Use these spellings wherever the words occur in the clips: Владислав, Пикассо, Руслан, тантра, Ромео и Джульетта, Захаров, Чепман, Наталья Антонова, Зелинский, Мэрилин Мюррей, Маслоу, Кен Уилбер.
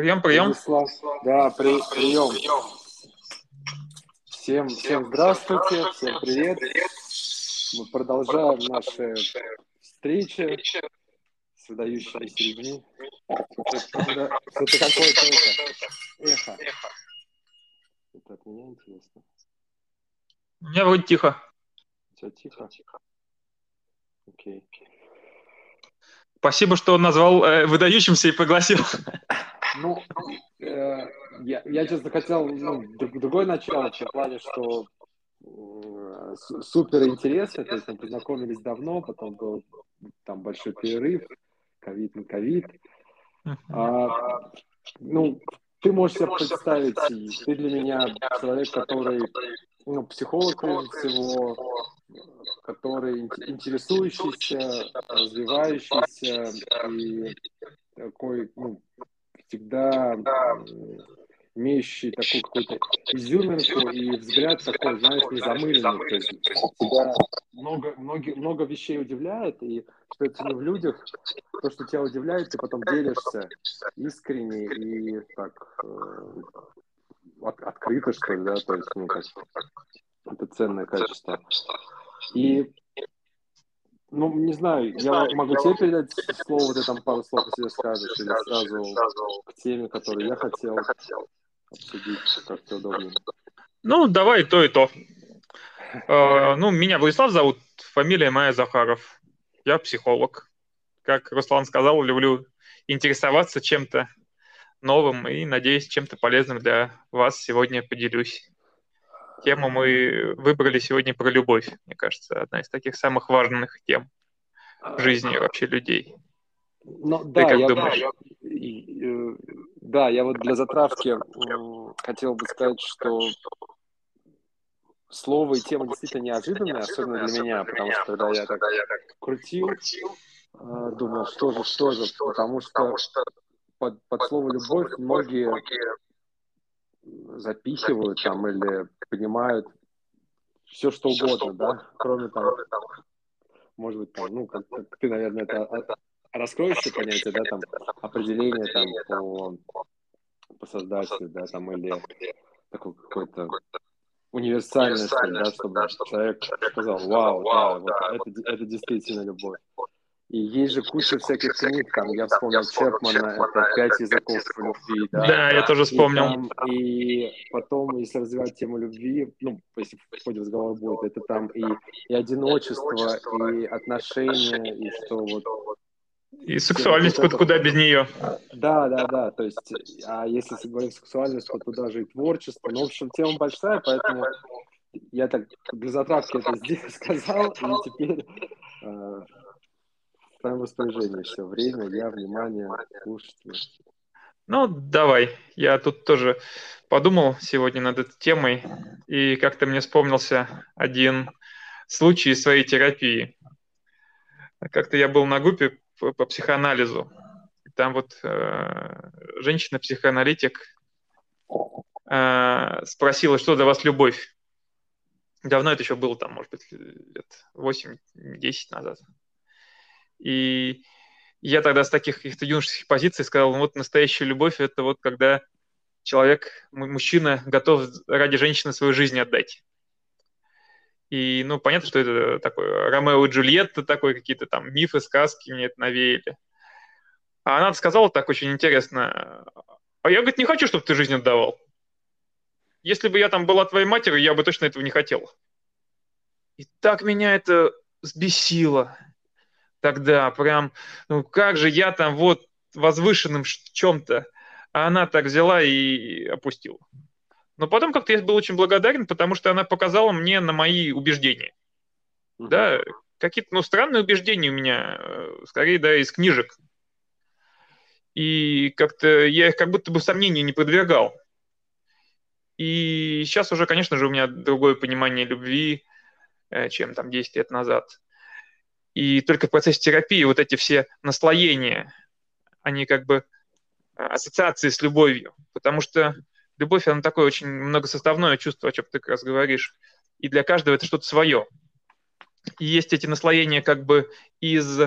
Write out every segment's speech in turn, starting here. Прием. Да, прием. Всем здравствуйте, всем привет. Мы продолжаем наши встречи с выдающимися людьми. Это какое-то эхо. Это от меня интересно. У меня вроде тихо. Все тихо? Окей. Спасибо, что назвал выдающимся и пригласил. Ну, я честно хотел другое начало, в плане, что супер интересно, то есть мы познакомились давно, потом был там большой перерыв, ковид. Ну, ты можешь себе представить, ты для меня человек, который психолог прежде всего, который интересующийся, развивающийся и такой, всегда имеющий такую какую-то изюминку и взгляд такой, знаешь, незамыленный. То есть тебя много вещей удивляет, и что это не в людях, то, что тебя удивляет, ты потом делишься искренне и так открыто, что ли, да, то есть, мне кажется, это ценное качество. И, не знаю, я могу тебе передать слово, ты там пару слов себе скажешь, или сразу к теме, которую я хотел обсудить, как тебе удобно. Давай то и то. Меня Владислав зовут, фамилия моя Захаров. Я психолог. Как Руслан сказал, люблю интересоваться чем-то новым и, надеюсь, чем-то полезным для вас сегодня поделюсь. Тему мы выбрали сегодня про любовь, мне кажется, одна из таких самых важных тем в жизни вообще людей. Ты как думаешь? Я вот для затравки хотел бы сказать, что слово и тема действительно неожиданные, особенно для меня, потому что когда я так крутил, думал, что же, потому что под слово «любовь» многие запихивают там или понимают все, что угодно, да, кроме там, может быть, там, как ты, наверное, это раскроешь все понятие, да, там, определение там по создателю, да, там, или такой какой-то универсальности, да, чтобы человек сказал: «Вау, да, вот это действительно любовь». И есть же куча всяких книг, там, я вспомнил Чепмана, это 5 языков любви, да. Да, я тоже вспомнил. И потом, если развивать тему любви, если в ходе разговора будет, это там и одиночество, и отношения, и что вот... И сексуальность, куда без нее. Да, то есть, а если говорить сексуальность, то туда же и творчество. В общем, тема большая, поэтому я так без затравки это здесь сказал, и теперь... В твоем распоряжении все время, внимание, слушайте. Давай. Я тут тоже подумал сегодня над этой темой, и как-то мне вспомнился один случай из своей терапии. Как-то я был на группе по психоанализу. Там вот женщина-психоаналитик спросила, что для вас любовь. Давно это еще было, там, может быть, лет 8-10 назад. И я тогда с таких каких-то юношеских позиций сказал: настоящая любовь – это вот когда человек, мужчина, готов ради женщины свою жизнь отдать. И, понятно, что это такое Ромео и Джульетта, такой какие-то там мифы, сказки мне это навеяли. А она сказала так очень интересно: а я, говорит, не хочу, чтобы ты жизнь отдавал. Если бы я там была твоей матерью, я бы точно этого не хотел. И так меня это взбесило. Тогда прям, как же я там вот возвышенным в чем-то, а она так взяла и опустила. Но потом как-то я был очень благодарен, потому что она показала мне на мои убеждения. Да, какие-то, странные убеждения у меня, скорее, да, из книжек. И как-то я их как будто бы сомнению не подвергал. И сейчас уже, конечно же, у меня другое понимание любви, чем там 10 лет назад. И только в процессе терапии вот эти все наслоения, они как бы ассоциации с любовью. Потому что любовь, она такое очень многосоставное чувство, о чем ты как раз говоришь. И для каждого это что-то свое. И есть эти наслоения как бы из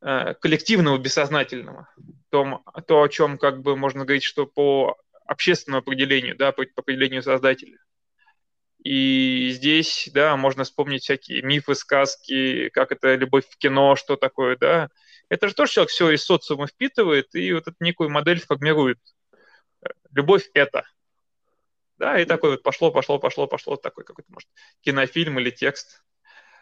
коллективного, бессознательного, то, о чем как бы можно говорить, что по общественному определению, да, по определению создателя. И здесь, да, можно вспомнить всякие мифы, сказки, как это любовь в кино, что такое, да. Это же тоже человек все из социума впитывает и вот эту некую модель формирует. Любовь – это. Да, и такой вот пошло, такой какой-то, может, кинофильм или текст.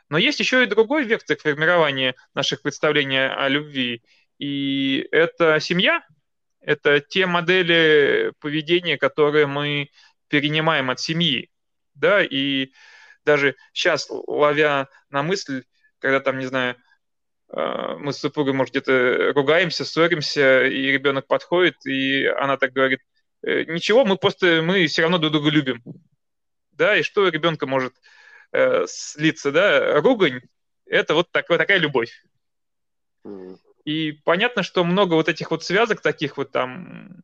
Но есть еще и другой вектор формирования наших представлений о любви. И это семья, это те модели поведения, которые мы перенимаем от семьи. Да, и даже сейчас, ловя на мысль, когда там, не знаю, мы с супругой, может, где-то ругаемся, ссоримся, и ребенок подходит, и она так говорит: ничего, мы все равно друг друга любим. Да, и что у ребенка может слиться, да, ругань – это вот такая любовь. И понятно, что много вот этих вот связок таких вот там: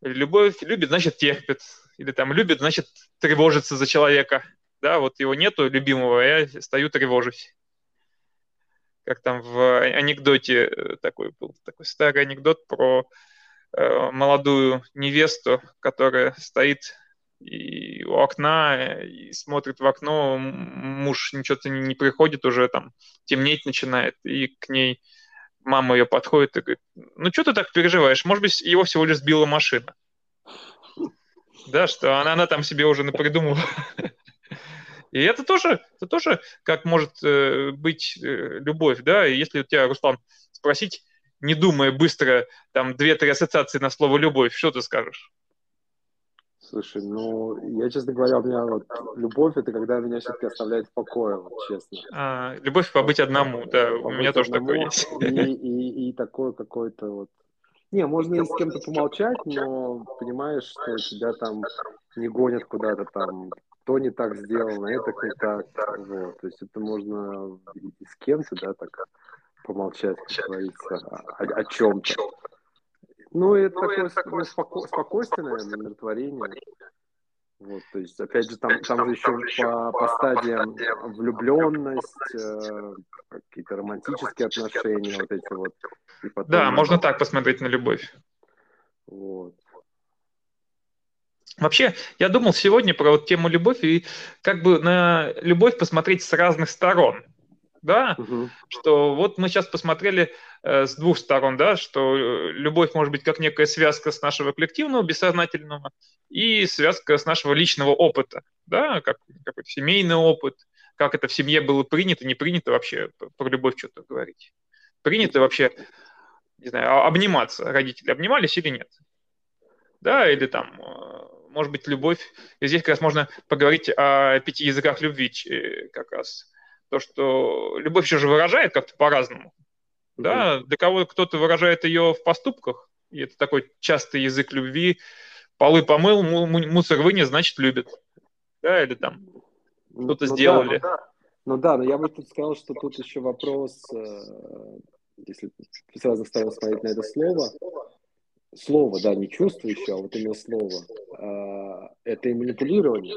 любовь любит, значит, терпит. Или там любит, значит, тревожится за человека. Да, вот его нету, любимого, я стою, тревожусь. Как там в анекдоте, такой был такой старый анекдот про молодую невесту, которая стоит и у окна и смотрит в окно, муж ничего-то не приходит, уже там темнеть начинает, и к ней мама ее подходит и говорит: ну, что ты так переживаешь? Может быть, его всего лишь сбила машина. Да, что она там себе уже напридумывала. И это тоже как может быть любовь, да, и если у тебя, Руслан, спросить, не думая быстро, там, 2-3 ассоциации на слово «любовь», что ты скажешь? Слушай, ну, я, честно говоря, у меня вот любовь – это когда меня все-таки оставляет в покое, вот честно. Любовь – побыть одному, да, побыть у меня тоже такое есть. И такое какое-то вот… Не, можно и с кем-то помолчать, но понимаешь, что тебя там не гонят куда-то там, то не так сделано, это не так, вот. То есть это можно и с кем-то, да, так помолчать, как говорится, о чем-то. Ну, это такое спокойственное умиротворение. Вот, то есть, опять же, там же еще по стадиям влюбленность, какие-то романтические отношения, вот эти вот. И потом... Да, можно так посмотреть на любовь. Вот. Вообще, я думал сегодня про вот тему любовь и как бы на любовь посмотреть с разных сторон. Да, угу. Что вот мы сейчас посмотрели с двух сторон, да, что любовь может быть как некая связка с нашего коллективного, бессознательного, и связка с нашего личного опыта, да, как какой-то семейный опыт, как это в семье было принято, не принято вообще про любовь что-то говорить. Принято вообще, не знаю, обниматься, родители обнимались или нет, да, или там, может быть, любовь, и здесь как раз можно поговорить о 5 языках любви как раз. То, что любовь все же выражает как-то по-разному. Mm-hmm. Да? Для кого кто-то выражает ее в поступках, и это такой частый язык любви. Полы помыл, мусор вынес, значит, любит. Да, или там что-то сделали. Ну да, но я бы тут сказал, что тут еще вопрос, если сразу стал смотреть на это слово, да, не чувство еще, а вот именно слово, это и манипулирование.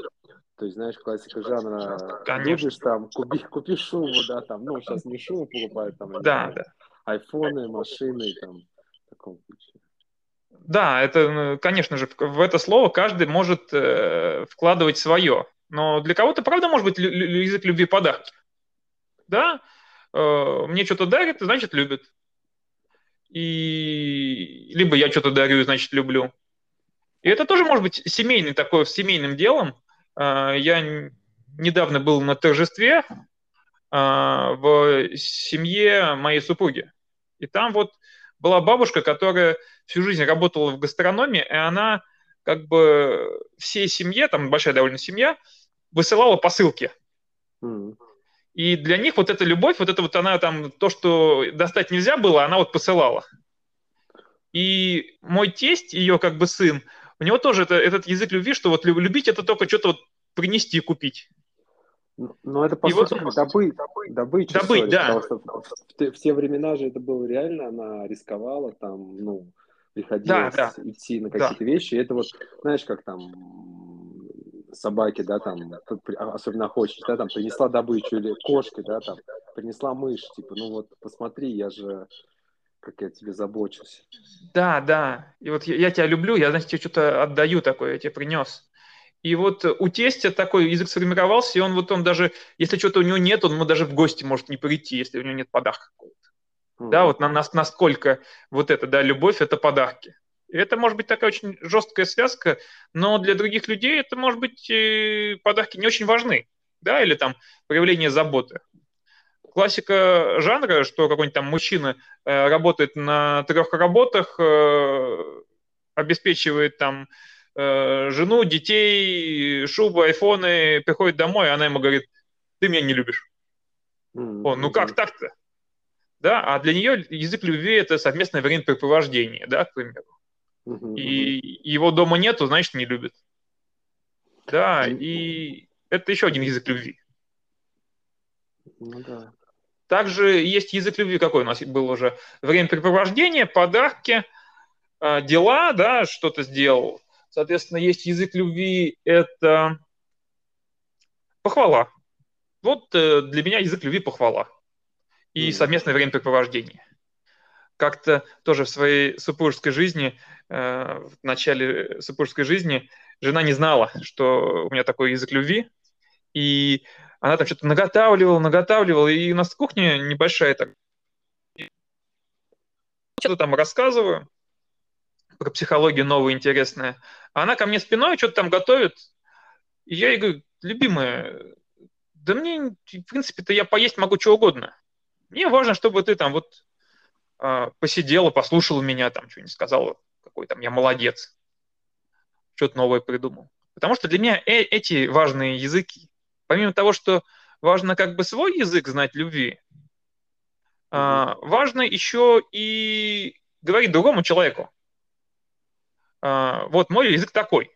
То есть, знаешь, классика жанра, конечно, там, купи шубу, да, там, ну, сейчас не шубу покупают, там, да, да. Айфоны, машины, там, в таком ключе. Да, это, конечно же, в это слово каждый может вкладывать свое, но для кого-то, правда, может быть язык любви подарки, да, мне что-то дарит, значит, любит, и либо я что-то дарю, значит, люблю, и это тоже может быть семейный такой, с семейным делом. Я недавно был на торжестве в семье моей супруги. И там вот была бабушка, которая всю жизнь работала в гастрономе, и она как бы всей семье, там большая довольно семья, высылала посылки. Mm. И для них вот эта любовь, вот это вот она там, то, что достать нельзя было, она вот посылала. И мой тесть, ее как бы сын, у него тоже этот язык любви, что вот любить – это только что-то вот принести и купить. Но это, по сути, вот... добыча. Добыть, да. Потому что в те времена же это было реально, она рисковала, там, ну, приходилось идти на какие-то вещи. Это вот, знаешь, как там собаке, да, там, особенно охотничьей, да, там, принесла добычу, или кошке, да, там, принесла мышь, типа, ну вот, посмотри, я же, как я тебе забочусь. Да, да, и вот я тебя люблю, я, значит, тебе что-то отдаю такое, я тебе принес. И вот у тестя такой язык сформировался, и он вот, он даже, если что-то у него нет, он даже в гости может не прийти, если у него нет подарка какого-то. Да, вот насколько вот это, да, любовь – это подарки. Это может быть такая очень жесткая связка, но для других людей это, может быть, подарки не очень важны, да, или там проявление заботы. Классика жанра, что какой-нибудь там мужчина работает на 3 работах, обеспечивает там жену, детей, шубу, айфоны, приходит домой, а она ему говорит: ты меня не любишь. Он, ну как так-то? Да, а для нее язык любви – это совместное времяпрепровождение, да, к примеру. И его дома нету, значит, не любит. Да, и это еще один язык любви. Ну, да. Также есть язык любви, какой у нас был уже. Времяпрепровождение, подарки, дела, да, что-то сделал. Соответственно, есть язык любви – это похвала. Вот для меня язык любви – похвала. И совместное времяпрепровождение. Как-то тоже в своей супружеской жизни, в начале супружеской жизни, жена не знала, что у меня такой язык любви, и она там что-то наготавливала, и у нас кухня небольшая, так. Что-то там рассказываю про психологию новое, интересное. Она ко мне спиной что-то там готовит, и я ей говорю: любимая, да мне, в принципе-то, я поесть могу что угодно. Мне важно, чтобы ты там вот посидела, послушала меня, там что-нибудь сказала, какой там я молодец, что-то новое придумал. Потому что для меня эти важные языки, помимо того, что важно как бы свой язык знать любви, важно еще и говорить другому человеку. Вот мой язык такой.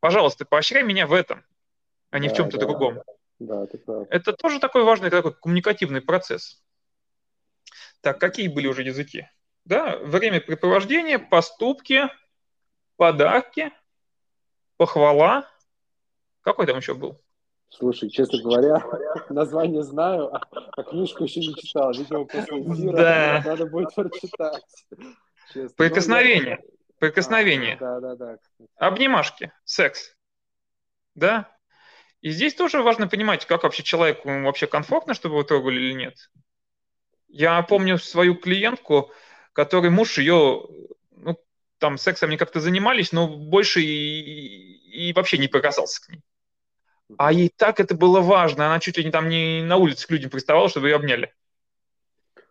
Пожалуйста, поощряй меня в этом, а не в чем-то другом. Да, это тоже такой важный такой коммуникативный процесс. Так, какие были уже языки? Да, времяпрепровождение, поступки, подарки, похвала. Какой там еще был? Слушай, честно говоря, название знаю, а книжку еще не читал. Видимо, после эфира надо будет прочитать. Честно. Прикосновение. Прикосновение. Обнимашки, секс. Да? И здесь тоже важно понимать, как вообще человеку вообще комфортно, чтобы его трогали или нет. Я помню свою клиентку, которой муж ее, ну, там, сексом они как-то занимались, но больше и вообще не прикасался к ней. А ей так это было важно. Она чуть ли не там не на улице к людям приставала, чтобы ее обняли.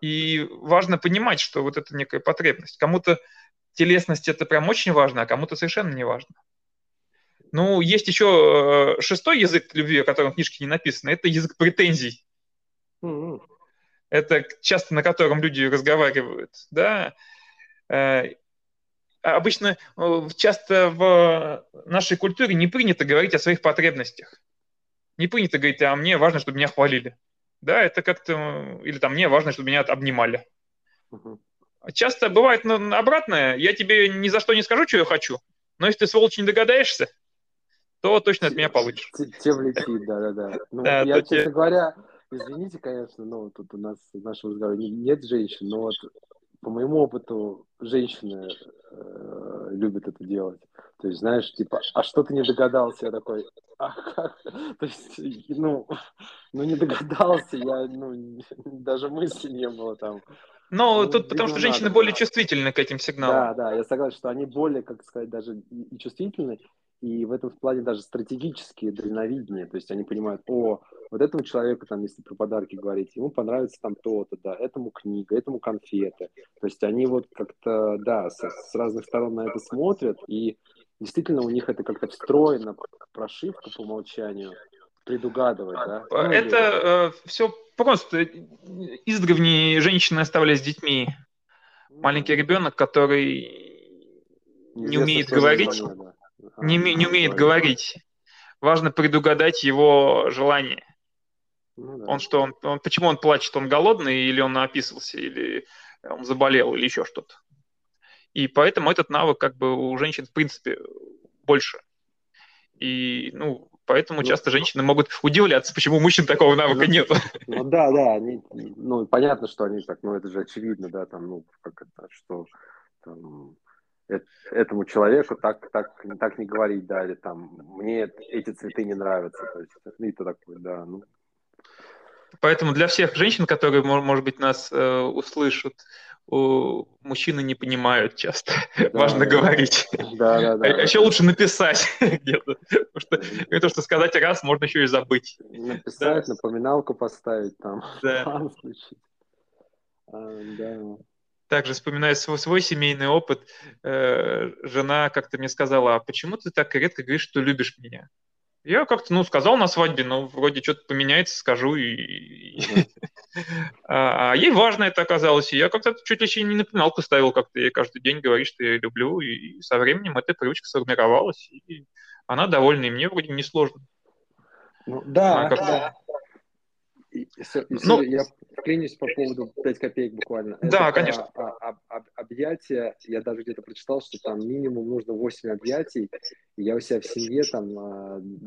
И важно понимать, что вот это некая потребность. Кому-то телесность это прям очень важно, а кому-то совершенно не важно. Ну, есть еще шестой язык любви, о котором в книжке не написано. Это язык претензий. Это часто на котором люди разговаривают. Да? Обычно часто в нашей культуре не принято говорить о своих потребностях. Не принято говорить: а мне важно, чтобы меня хвалили. Да, это как-то... Или там мне важно, чтобы меня обнимали. Часто бывает обратное. Я тебе ни за что не скажу, что я хочу, но если ты, сволочь, не догадаешься, то точно от меня получишь. Те влетит, да-да-да. Ну, я, честно говоря, извините, конечно, но тут у нас в нашем разговоре нет женщин, но вот по моему опыту женщины любят это делать. То есть, знаешь, типа, а что ты не догадался? Я такой, а как? То есть, ну не догадался, я, даже мысли не было там. Ну, тут потому что женщины более чувствительны к этим сигналам. Да, я согласен, что они более, как сказать, даже и чувствительны, и в этом плане даже стратегически дальновиднее. То есть они понимают: о, вот этому человеку, там, если про подарки говорить, ему понравится там то-то, да, этому книга, этому конфеты. То есть они вот как-то, да, с разных сторон на это смотрят, и действительно у них это как-то встроено, прошивка по умолчанию, предугадывать, да? Это все просто. Издревле женщины оставляли с детьми. Маленький ребенок, который не умеет говорить. Не умеет говорить. Важно предугадать его желание. Он почему он плачет? Он голодный, или он описывался, или он заболел, или еще что-то. И поэтому этот навык как бы у женщин в принципе больше. И, ну, поэтому часто женщины могут удивляться, почему у мужчин такого навыка нет. Ну да, да, они, ну понятно, что они так, ну это же очевидно, да, там, ну, как это, что там, этому человеку так не говорить, да, или там, мне эти цветы не нравятся, то есть, и то такое, да, ну. Поэтому для всех женщин, которые, может быть, нас услышат, мужчины не понимают часто. Да, важно говорить. Да, да, да. Еще лучше написать где-то. Потому что не то, что сказать раз, можно еще и забыть. Написать, да. Напоминалку поставить там. Да. Да. Также вспоминая свой семейный опыт, жена как-то мне сказала: а почему ты так редко говоришь, что любишь меня? Я как-то, ну, сказал на свадьбе, ну, вроде что-то поменяется, скажу, и... А ей важно это оказалось, и я как-то чуть ли не напоминалку ставил, как-то ей каждый день говоришь, что я ее люблю, и со временем эта привычка сформировалась, и она довольна, и мне вроде несложно. Ну, да. Я вклинюсь по поводу 5 копеек буквально. Да, конечно. Объятия, я даже где-то прочитал, что там минимум нужно 8 объятий. И я у себя в семье там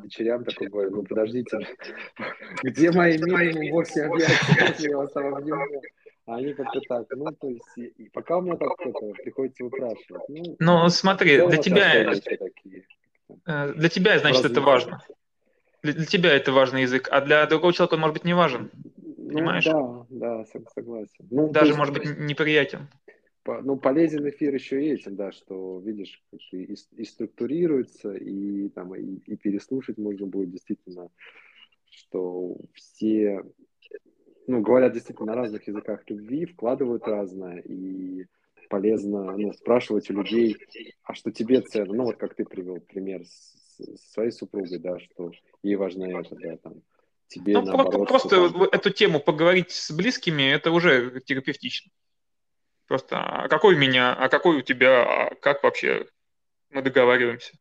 дочерям такой говорю: ну подождите, где мои минимум 8 объятий? Я вас там обнимаю. А они как-то так, ну то есть, и пока у меня так приходится выпрашивать. Ну смотри, для тебя, значит, это важно. Для тебя это важный язык, а для другого человека он, может быть, не важен, понимаешь? Ну, да, согласен. Ну, даже, может быть, неприятен. Полезен эфир еще и этим, да, что, видишь, и структурируется, и, там, и переслушать можно будет действительно, что все, ну, говорят действительно на разных языках любви, вкладывают разное, и полезно, ну, спрашивать у людей, а что тебе ценно, ну, вот как ты привел пример со своей супругой, да, что ей важно это, да, там, тебе, ну, наоборот... Просто там... эту тему поговорить с близкими, это уже терапевтично. Просто, а какой у меня, а какой у тебя, а как вообще мы договариваемся?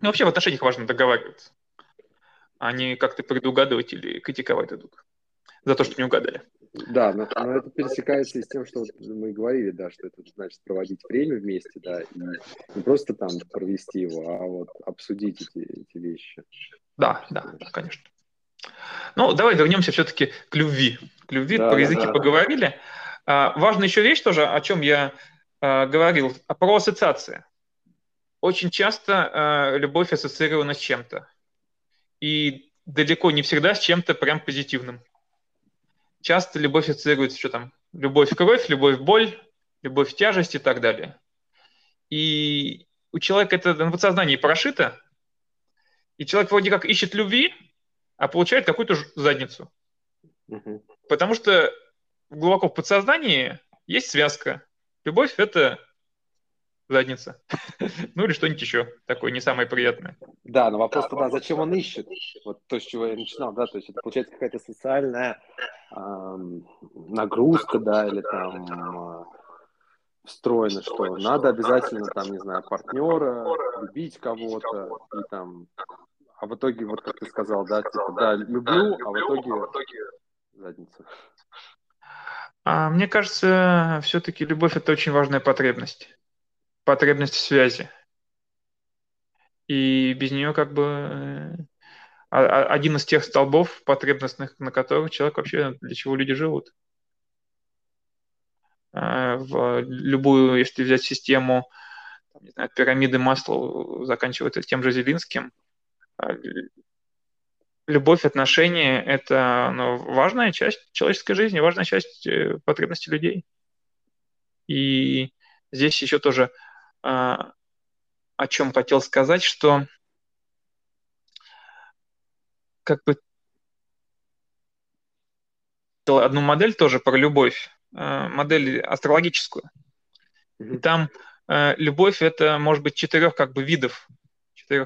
Ну, вообще в отношениях важно договариваться, а не как-то предугадывать или критиковать друг друга за то, что не угадали. Да, но это пересекается и с тем, что мы говорили, да, что это значит проводить время вместе, да, и не просто там провести его, а вот обсудить эти вещи. Да, да, конечно. Ну, давай вернемся все-таки к любви. К любви, да, про языки поговорили. Важная еще вещь тоже, о чем я говорил, про ассоциации. Очень часто любовь ассоциирована с чем-то. И далеко не всегда с чем-то прям позитивным. Часто любовь ассоциируется, что там, любовь-кровь, любовь-боль, любовь-тяжесть и так далее. И у человека это в подсознании прошито, и человек вроде как ищет любви, а получает какую-то задницу. Угу. Потому что глубоко в подсознании есть связка. Любовь – это задница. Ну или что-нибудь еще такое, не самое приятное. Да, но вопрос тогда, зачем он ищет? Вот то, с чего я начинал, да, то есть это получается какая-то социальная нагрузка, да, или там встроено, что надо обязательно, там, не знаю, партнера, любить кого-то, и там, а в итоге, вот как ты сказал, да, типа, да, люблю, а в итоге задница. Мне кажется, все-таки любовь – это очень важная потребность. Потребность в связи. И без нее как бы один из тех столбов потребностных, на которых человек вообще, для чего люди живут. В любую, если взять систему, не знаю, пирамиды Маслоу, заканчивается тем же Зелинским, любовь, отношения – это, ну, важная часть человеческой жизни, важная часть потребностей людей. И здесь еще тоже о чем хотел сказать, что как бы одну модель тоже про любовь, модель астрологическую. И там любовь – это, может быть, четырех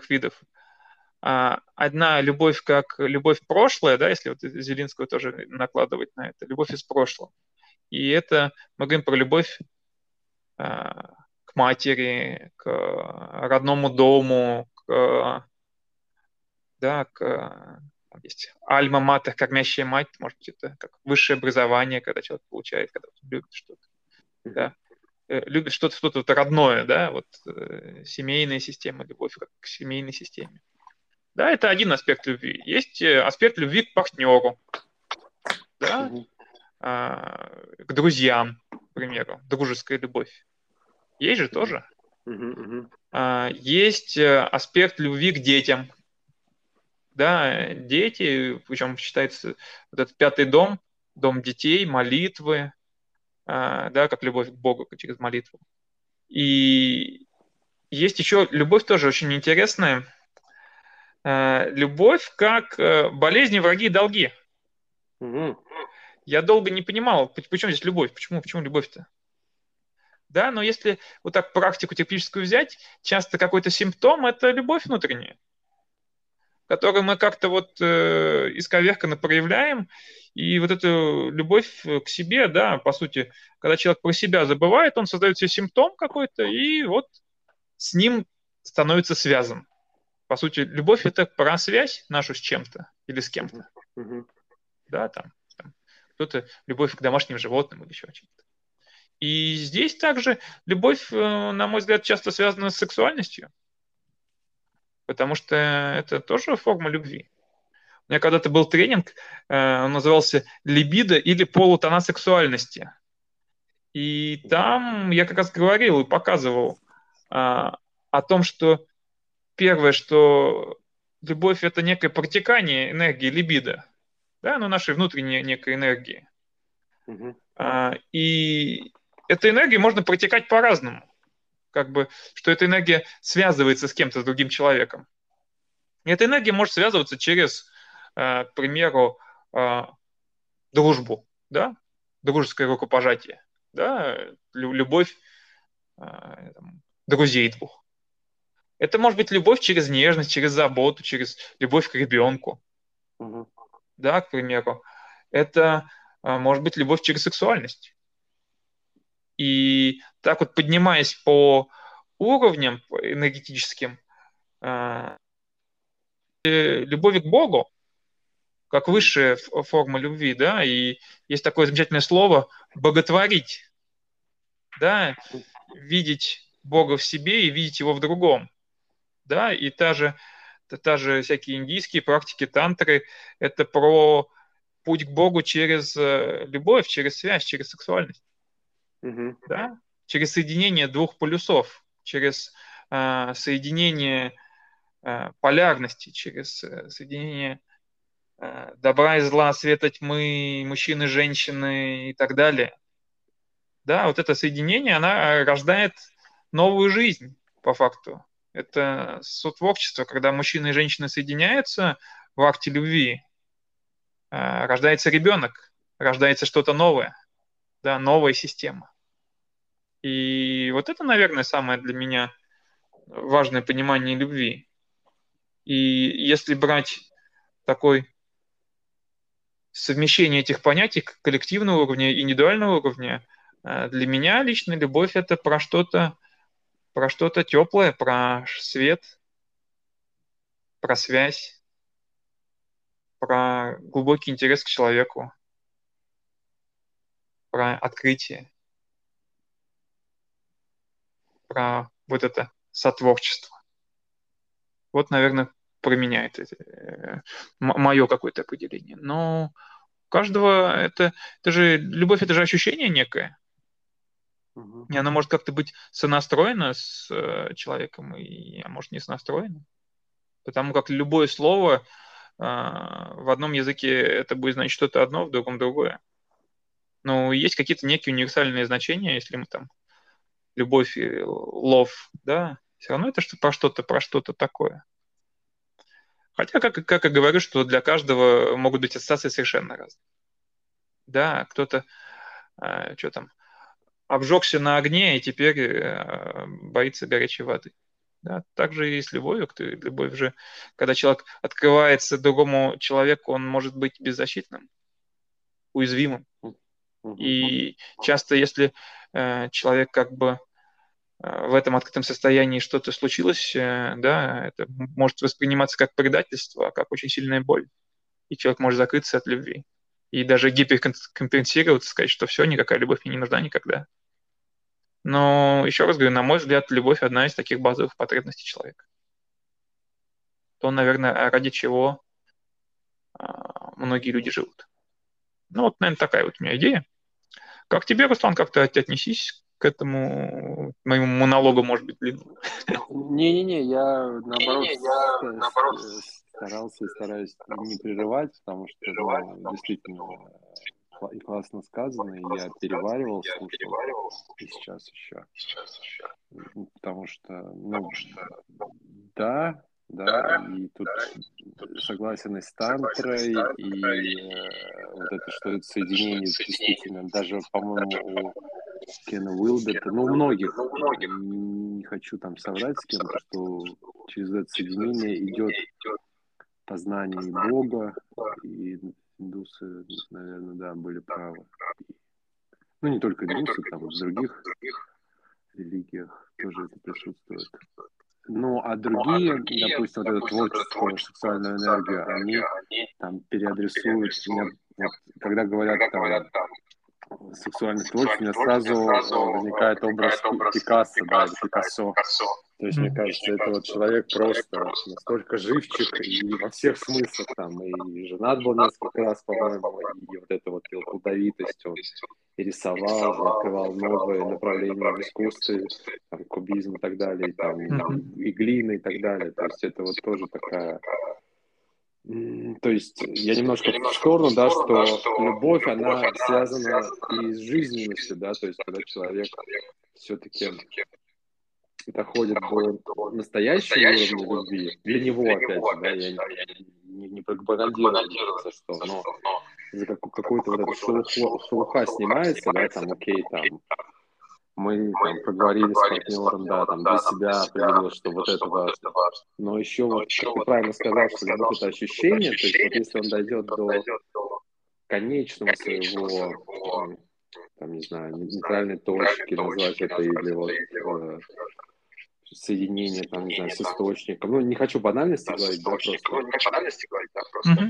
видов. Одна любовь как любовь прошлое, да, если вот Зелинского тоже накладывать на это, любовь из прошлого. И это мы говорим про любовь к матери, к родному дому, к есть альма-матер, кормящая мать, может быть, это как высшее образование, когда человек получает, когда любит что-то, да. Любит что-то родное, да, вот семейная система, любовь как к семейной системе. Да, это один аспект любви. Есть аспект любви к партнеру, да? К друзьям, к примеру, дружеская любовь. Есть же тоже. Есть аспект любви к детям. Да, дети, причем считается вот этот пятый дом, дом детей, молитвы, да, как любовь к Богу через молитву. И есть еще любовь тоже очень интересная. Любовь как болезни, враги и долги. Угу. Я долго не понимал, почему здесь любовь, почему любовь-то? Да, но если вот так практику терапевтическую взять, часто какой-то симптом – это любовь внутренняя, которую мы как-то вот исковерканно проявляем. И вот эту любовь к себе, да, по сути, когда человек про себя забывает, он создает себе симптом какой-то, и вот с ним становится связан. По сути, любовь – это про связь нашу с чем-то или с кем-то. Да, там кто-то любовь к домашним животным или еще чем-то. И здесь также любовь, на мой взгляд, часто связана с сексуальностью, потому что это тоже форма любви. У меня когда-то был тренинг, он назывался «Либидо или полутона сексуальности». И там я как раз говорил и показывал о том, что первое, что любовь – это некое протекание энергии либидо, да, ну, нашей внутренней некой энергии. И эта энергия можно протекать по-разному, как бы, что эта энергия связывается с кем-то, с другим человеком. И эта энергия может связываться через, к примеру, дружбу, да? Дружеское рукопожатие, да? Любовь друзей двух. Это может быть любовь через нежность, через заботу, через любовь к ребенку, да, к примеру. Это может быть любовь через сексуальность. И так вот, поднимаясь по уровням энергетическим, любовь к Богу, как высшая форма любви, да, и есть такое замечательное слово «боготворить», да, видеть Бога в себе и видеть его в другом, да, и та же всякие индийские практики, тантры, это про путь к Богу через любовь, через связь, через сексуальность. Да? Через соединение двух полюсов, через соединение полярности, через соединение добра и зла, света, тьмы, мужчины, женщины и так далее. Да, вот это соединение, она рождает новую жизнь, по факту. Это сотворчество, когда мужчина и женщина соединяются в акте любви, рождается ребенок, рождается что-то новое, да, новая система. И вот это, наверное, самое для меня важное понимание любви. И если брать такое совмещение этих понятий коллективного уровня и индивидуального уровня, для меня лично любовь – это про что-то теплое, про свет, про связь, про глубокий интерес к человеку, про открытие, про вот это сотворчество. Вот, наверное, про меня это мое какое-то определение. Но у каждого это же любовь, это же ощущение некое. И она может как-то быть сонастроена с человеком, и а может не сонастроена. Потому как любое слово в одном языке это будет значить что-то одно, в другом другое. Но есть какие-то некие универсальные значения, если мы там любовь и лов, да, все равно это про что-то такое. Хотя, как я говорю, что для каждого могут быть ассоциации совершенно разные. Да, кто-то обжегся на огне и теперь боится горячей воды. Да, также и с любовью. Любовь же, когда человек открывается другому человеку, он может быть беззащитным, уязвимым. И часто, если человек в этом открытом состоянии что-то случилось, да, это может восприниматься как предательство, как очень сильная боль. И человек может закрыться от любви. И даже гиперкомпенсироваться, сказать, что все, никакая любовь мне не нужна никогда. Но, еще раз говорю, на мой взгляд, любовь – одна из таких базовых потребностей человека. то, наверное, ради чего многие люди живут. Ну, вот, наверное, такая вот у меня идея. Как тебе, Руслан, как ты отнесись к этому моему монологу, может быть, длинному? Не-не-не, я наоборот старался и стараюсь не прерывать, потому что действительно и классно сказано, и я переваривал, слушал, и сейчас еще. Потому что, ну, да, и тут согласен и с тантрой, и вот это, что это соединение действительно, даже, по-моему, у Кена Уилбера, ну, у многих, не хочу там соврать с кем-то, что через это соединение идет познание Бога, и индусы, наверное, да, были правы. Ну, не только индусы, там, в других религиях тоже это присутствует. Ну, а другие, допустим, вот эту творческую, сексуальную энергию, они там переадресуют. Вот, когда говорят там сексуальность творчества, у меня сразу возникает образ Пикассо, да, Пикассо. То есть, мне кажется, это вот человек просто настолько живчик и во всех смыслах там, и женат был несколько раз, по-моему, и вот эта вот его плодовитость, он и рисовал, и открывал новые направления в искусстве, там, кубизм и так далее, и глина и так далее, то есть это вот тоже такая... То есть я немножко в сторону, да, что любовь, она связана и с жизненностью, да, то есть когда человек все-таки... доходит до настоящего уровня любви, для него, опять же, да, я не пропагандирую, за что, но за какую-то вот эту шелуха снимается, да, там, окей, там, мы там поговорили с партнером, да, там, для себя определил, что вот это важно, но еще вот, как ты правильно сказал, что вот это ощущение, то есть вот если он дойдет до конечного своего, там, не знаю, нейтральной точки, назвать это, или вот... соединение, там, не знаю, с источником. Ну, не хочу банальности говорить, да, просто.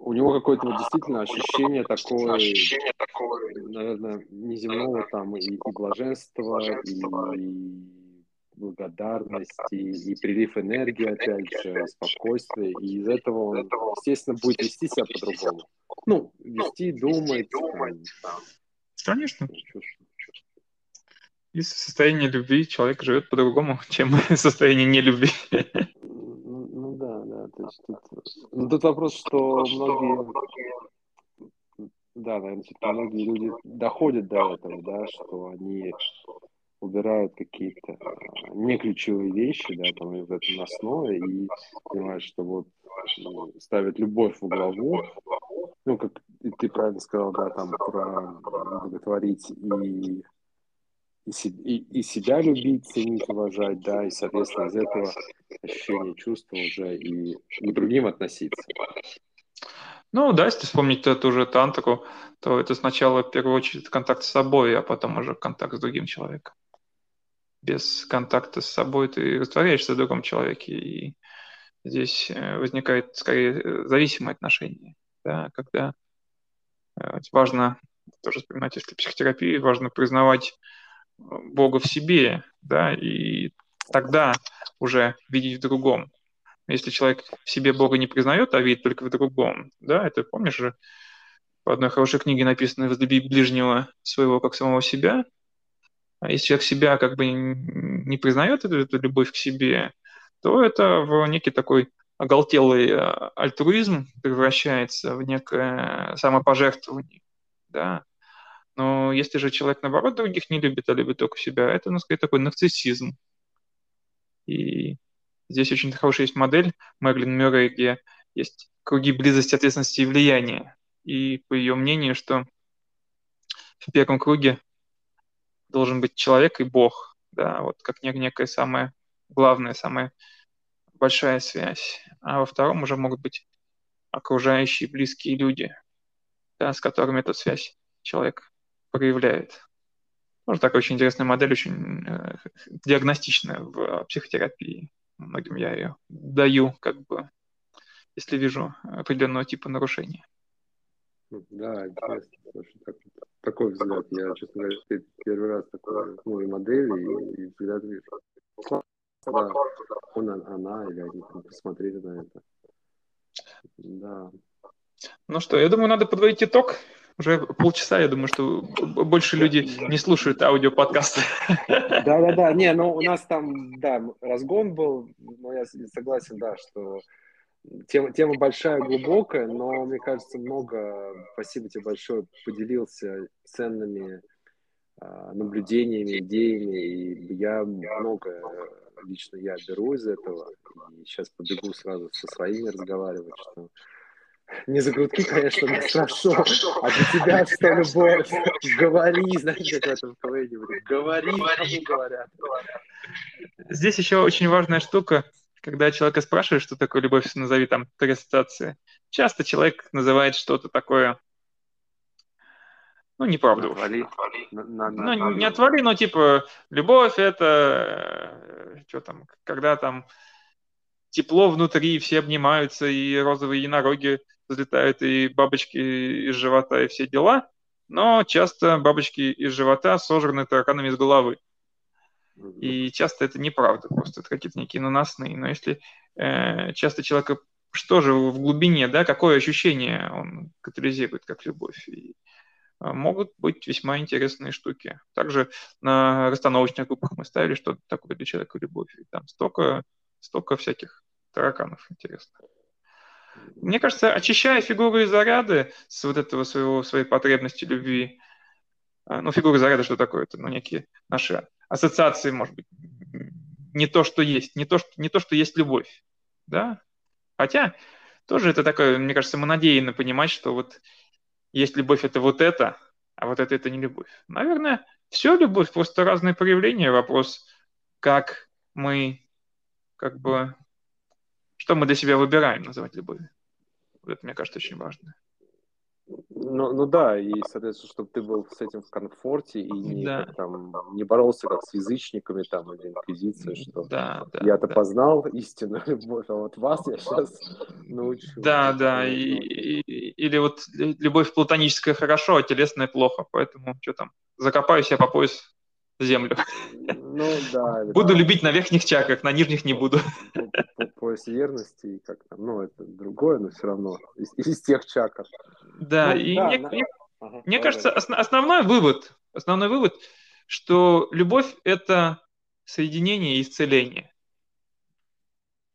У него какое-то вот действительно ощущение такое, наверное, неземного там и блаженства, и благодарности, и прилив энергии, опять же, и спокойствия. И из этого он, естественно, будет вести себя по-другому. Ну, вести, думать. Конечно. И в состоянии любви человек живет по-другому, чем в состоянии нелюбви. Ну да. То есть тут вопрос, что многие... Да, наверное, многие люди доходят до этого, да, что они убирают какие-то неключевые вещи, да, там, в этом основе, и понимают, что вот ставят любовь во главу. Ну, как ты правильно сказал, да, там, про благотворить и себя любить, ценить, уважать, да, и, соответственно, из этого ощущения, чувства уже и к другим относиться. Ну, да, если вспомнить эту же тантру, то это сначала, в первую очередь, контакт с собой, а потом уже контакт с другим человеком. Без контакта с собой ты растворяешься в другом человеке, и здесь возникает, скорее, зависимое отношение, да, когда важно, тоже вспоминать, если психотерапия, важно признавать Бога в себе, да, и тогда уже видеть в другом. Если человек в себе Бога не признает, а видит только в другом, да, это, помнишь же, в одной хорошей книге написано «Возлюби ближнего своего, как самого себя». А если человек себя как бы не признает, эту любовь к себе, то это в некий такой оголтелый альтруизм превращается, в некое самопожертвование, да. Но если же человек, наоборот, других не любит, а любит только себя, это, ну, скорее, такой нарциссизм. И здесь очень хорошая есть модель Мэрилин Мюррей, где есть круги близости, ответственности и влияния. И по ее мнению, что в первом круге должен быть человек и Бог, да, вот как некая самая главная, самая большая связь. А во втором уже могут быть окружающие близкие люди, да, с которыми эта связь человек проявляет. Тоже такая очень интересная модель, очень диагностичная в психотерапии. Многим я ее даю, как бы, если вижу определенного типа нарушения. Да, интересно. Такой взгляд. Я, честно говоря, первый раз такой моей модели, и взгляд вижу. когда он, она или они посмотрели на это. Да. Ну что, я думаю, надо подводить итог. Уже полчаса, я думаю, что больше люди не слушают аудиоподкасты. Да-да-да, не, ну у нас там, да, разгон был, но я согласен, да, что тема большая, глубокая, но, мне кажется, много, спасибо тебе большое, поделился ценными наблюдениями, идеями, и я много, лично я беру из этого, и сейчас побегу сразу со своими разговаривать, что... Не за грудки, конечно, но страшно. А для тебя, что любовь, говори, знаете, как в этом говорит. Говори, они говорят. Здесь еще очень важная штука, когда человека спрашивают, что такое любовь, назови там три ассоциации. Часто человек называет что-то такое, ну, неправду. Ну, не отвали, но типа любовь – это, что там, когда там тепло внутри, все обнимаются, и розовые единороги взлетают, и бабочки из живота, и все дела, но часто бабочки из живота сожраны тараканами из головы. И часто это неправда, просто это какие-то некие наносные. Но если часто человека, что же в глубине, да, какое ощущение он катализирует как любовь, и могут быть весьма интересные штуки. Также на расстановочных группах мы ставили что-то такое для человека любовь, и там столько всяких тараканов интересно. Мне кажется, очищая фигуры и заряды с вот этого своей потребности любви, ну, фигуры заряда, что такое? Это, ну, некие наши ассоциации, может быть, не то, что есть, не то, что есть любовь, да? Хотя тоже это такое, мне кажется, самонадеянно понимать, что вот есть любовь – это вот это, а вот это не любовь. Наверное, все любовь, просто разные проявления. Вопрос, как мы... Как бы, что мы для себя выбираем называть любовью. Вот это, мне кажется, очень важно. Ну да, и, соответственно, чтобы ты был с этим в комфорте и не боролся как с язычниками там, или инквизицией, что я-то познал истинную любовь, а вот вас я сейчас научу. Да, или вот любовь платоническая хорошо, а телесная плохо, поэтому что там, закопаюсь я по пояс землю. Ну, да, буду любить на верхних чакрах, на нижних не буду. Пояс верности и как там, ну, это другое, но все равно из тех чакр. Да, ну, и да, мне кажется, основной вывод, что любовь – это соединение и исцеление.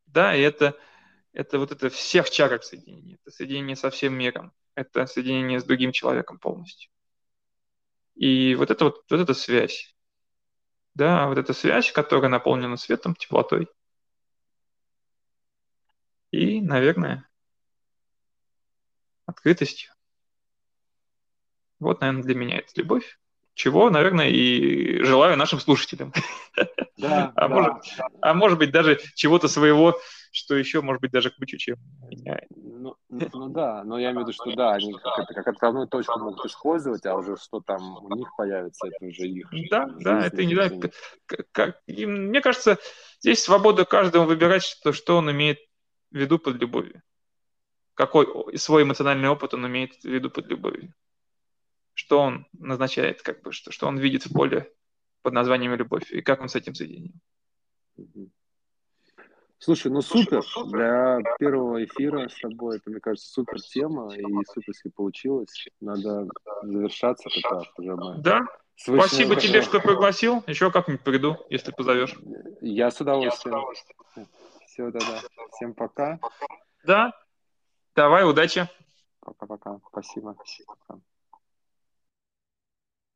Да, и это вот это всех чакр соединение. Это соединение со всем миром. Это соединение с другим человеком полностью. И вот эта связь. Да, вот эта связь, которая наполнена светом, теплотой. И, наверное, открытостью. Вот, наверное, для меня это любовь. Чего, наверное, и желаю нашим слушателям. Да, может быть, даже чего-то своего, что еще, может быть, даже круче, чем меня. Но я имею в виду, что да, они как отправную точку могут использовать, а уже что там у них появится, это уже их. Да, это не так. Мне кажется, здесь свобода каждому выбирать, что он имеет в виду под любовью. Какой свой эмоциональный опыт он имеет в виду под любовью. Что он назначает, как бы, что он видит в поле под названием «Любовь», и как он с этим соединен. Слушай, ну супер, для первого эфира с тобой, это, мне кажется, супер тема, и суперски получилось. Надо завершаться как раз уже. Да, спасибо тебе, что пригласил, еще как-нибудь приду, если позовешь. Я с удовольствием. Все, да. Всем пока. Да, давай, удачи. Пока-пока, спасибо.